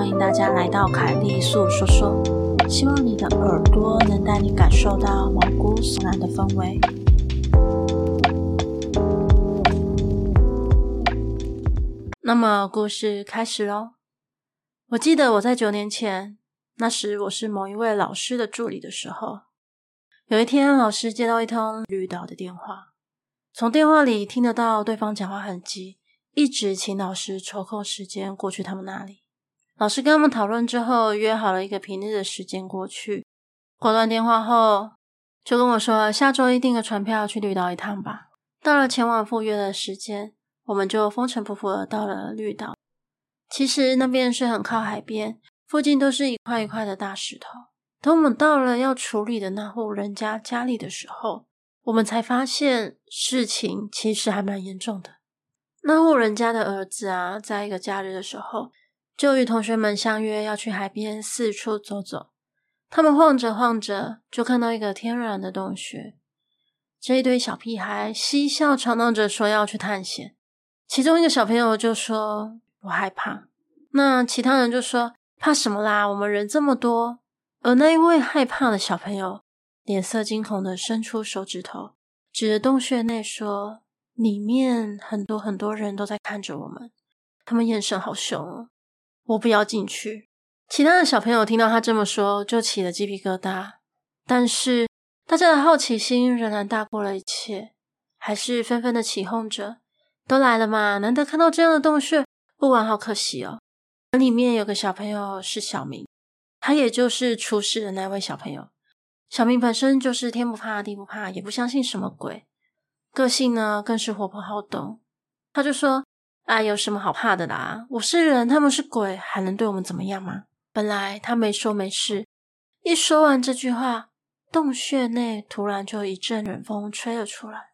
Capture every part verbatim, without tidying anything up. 欢迎大家来到凯莉粟说说，希望你的耳朵能带你感受到毛骨悚然的氛围。那么故事开始咯。我记得我在九年前，那时我是某一位老师的助理的时候，有一天老师接到一通绿岛的电话，从电话里听得到对方讲话很急，一直请老师抽空时间过去他们那里。老师跟他们讨论之后，约好了一个平日的时间过去。挂断电话后就跟我说，下周一订个船票去绿岛一趟吧。到了前往赴约的时间，我们就风尘仆仆的到了绿岛。其实那边是很靠海边，附近都是一块一块的大石头。等我们到了要处理的那户人家家里的时候，我们才发现事情其实还蛮严重的。那户人家的儿子啊，在一个假日的时候，就与同学们相约要去海边四处走走。他们晃着晃着，就看到一个天然的洞穴。这一堆小屁孩嬉笑吵闹着说要去探险。其中一个小朋友就说：“我害怕。”那其他人就说：“怕什么啦？我们人这么多。”而那一位害怕的小朋友，脸色惊恐的伸出手指头，指着洞穴内说：“里面很多很多人都在看着我们，他们眼神好凶哦，我不要进去。”其他的小朋友听到他这么说，就起了鸡皮疙瘩，但是大家的好奇心仍然大过了一切，还是纷纷的起哄着：“都来了嘛，难得看到这样的洞穴，不玩好可惜哦。”而里面有个小朋友是小明，他也就是出事的那位小朋友。小明本身就是天不怕地不怕，也不相信什么鬼，个性呢更是活泼好动。他就说：“哎，有什么好怕的啦，我是人，他们是鬼，还能对我们怎么样吗？”本来他没说没事，一说完这句话，洞穴内突然就一阵冷风吹了出来。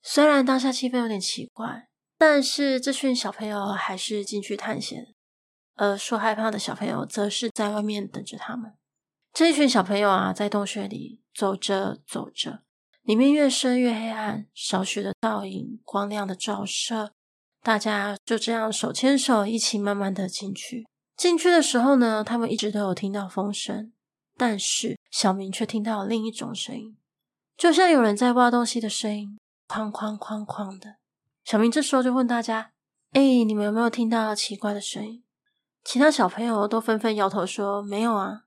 虽然当下气氛有点奇怪，但是这群小朋友还是进去探险，而说害怕的小朋友则是在外面等着他们。这一群小朋友啊，在洞穴里走着走着，里面越深越黑暗，少许的倒影，光亮的照射，大家就这样手牵手一起慢慢的进去。进去的时候呢，他们一直都有听到风声，但是小明却听到另一种声音，就像有人在挖东西的声音，哐哐哐哐的。小明这时候就问大家：“哎，你们有没有听到奇怪的声音？”其他小朋友都纷纷摇头说：“没有啊。”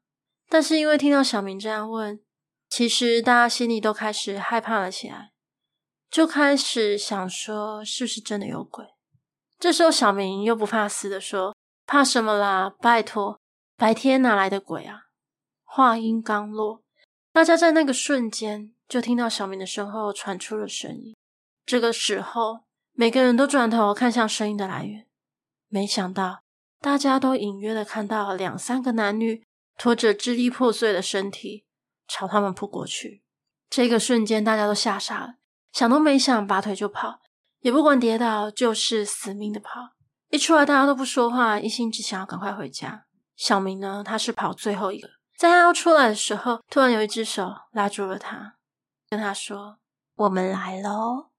但是因为听到小明这样问，其实大家心里都开始害怕了起来，就开始想说是不是真的有鬼。这时候小明又不怕死的说：“怕什么啦，拜托，白天哪来的鬼啊。”话音刚落，大家在那个瞬间就听到小明的身后传出了声音。这个时候每个人都转头看向声音的来源，没想到大家都隐约的看到两三个男女拖着支离破碎的身体朝他们扑过去。这个瞬间大家都吓傻了，想都没想拔腿就跑，也不管跌倒，就是死命的跑。一出来大家都不说话，一心只想要赶快回家。小明呢，他是跑最后一个，在他要出来的时候，突然有一只手拉住了他，跟他说：“我们来咯。”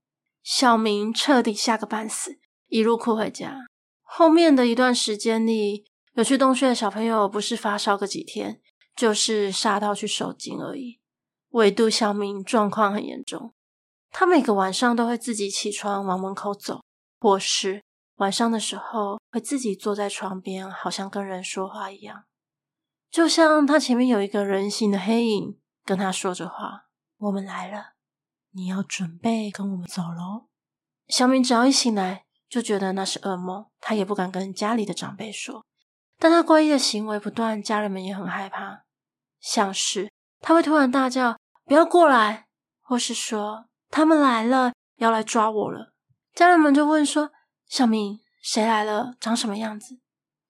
小明彻底吓个半死，一路哭回家。后面的一段时间里，有去洞穴的小朋友不是发烧个几天，就是吓到去手筋而已，唯独小明状况很严重。他每个晚上都会自己起床往门口走，或是晚上的时候会自己坐在床边，好像跟人说话一样，就像他前面有一个人形的黑影跟他说着话：“我们来了，你要准备跟我们走咯。”小明只要一醒来就觉得那是噩梦，他也不敢跟家里的长辈说。但他怪异的行为不断，家人们也很害怕，像是他会突然大叫：“不要过来！”或是说：“他们来了，要来抓我了。”家人们就问说：“小明，谁来了？长什么样子？”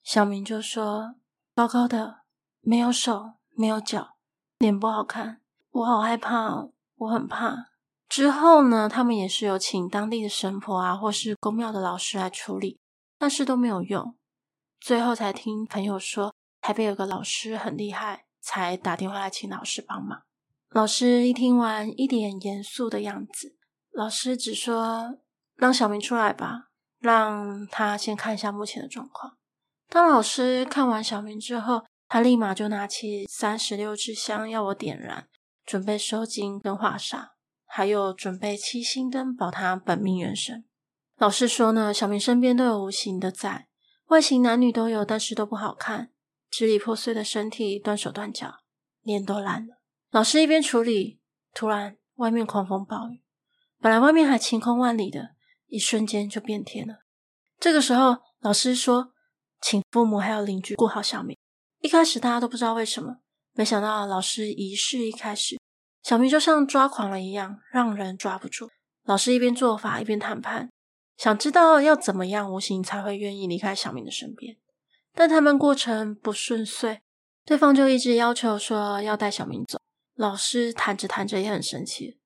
小明就说：“高高的，没有手，没有脚，脸不好看，我好害怕哦，我很怕。”之后呢，他们也是有请当地的神婆啊，或是公庙的老师来处理，但是都没有用。最后才听朋友说，台北有个老师很厉害，才打电话来请老师帮忙。老师一听完，一脸严肃的样子。老师只说：“让小明出来吧，让他先看一下目前的状况。”当老师看完小明之后，他立马就拿起三十六支香要我点燃，准备收金跟画煞，还有准备七星灯保他本命元神。老师说呢，小明身边都有无形的在，外形男女都有，但是都不好看，支离破碎的身体，断手断脚，脸都烂了。老师一边处理，突然外面狂风暴雨，本来外面还晴空万里的，一瞬间就变天了。这个时候老师说请父母还有邻居顾好小明。一开始大家都不知道为什么，没想到老师仪式一开始，小明就像抓狂了一样，让人抓不住。老师一边做法一边谈判，想知道要怎么样无形才会愿意离开小明的身边。但谈判过程不顺遂，对方就一直要求说要带小明走。老师谈着谈着也很生气，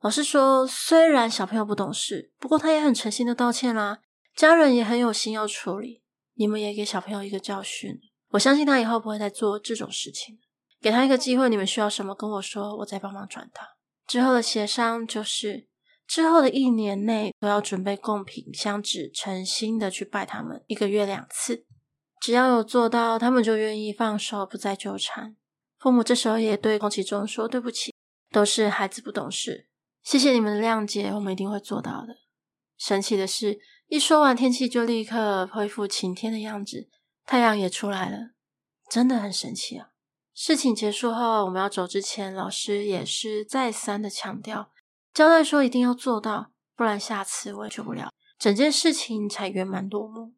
老师说虽然小朋友不懂事，不过他也很诚心的道歉啦，家人也很有心要处理，你们也给小朋友一个教训，我相信他以后不会再做这种事情，给他一个机会，你们需要什么跟我说，我再帮忙转达。之后的协商就是之后的一年内都要准备贡品香纸，诚心的去拜他们，一个月两次，只要有做到他们就愿意放手，不再纠缠。父母这时候也对空气中说对不起，都是孩子不懂事，谢谢你们的谅解，我们一定会做到的。神奇的是，一说完天气就立刻恢复晴天的样子，太阳也出来了，真的很神奇啊。事情结束后，我们要走之前，老师也是再三的强调，交代说一定要做到，不然下次我也救不了，整件事情才圆满落幕。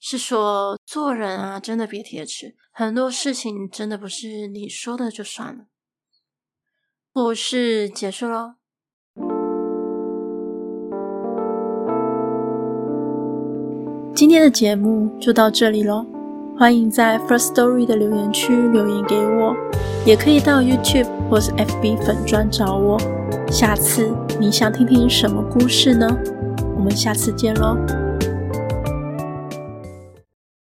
是说做人啊，真的别铁齿，很多事情真的不是你说的就算了。故事结束咯。今天的节目就到这里咯，欢迎在 Firstory 的留言区留言给我，也可以到 YouTube 或是 F B 粉专找我。下次你想听听什么故事呢？我们下次见咯。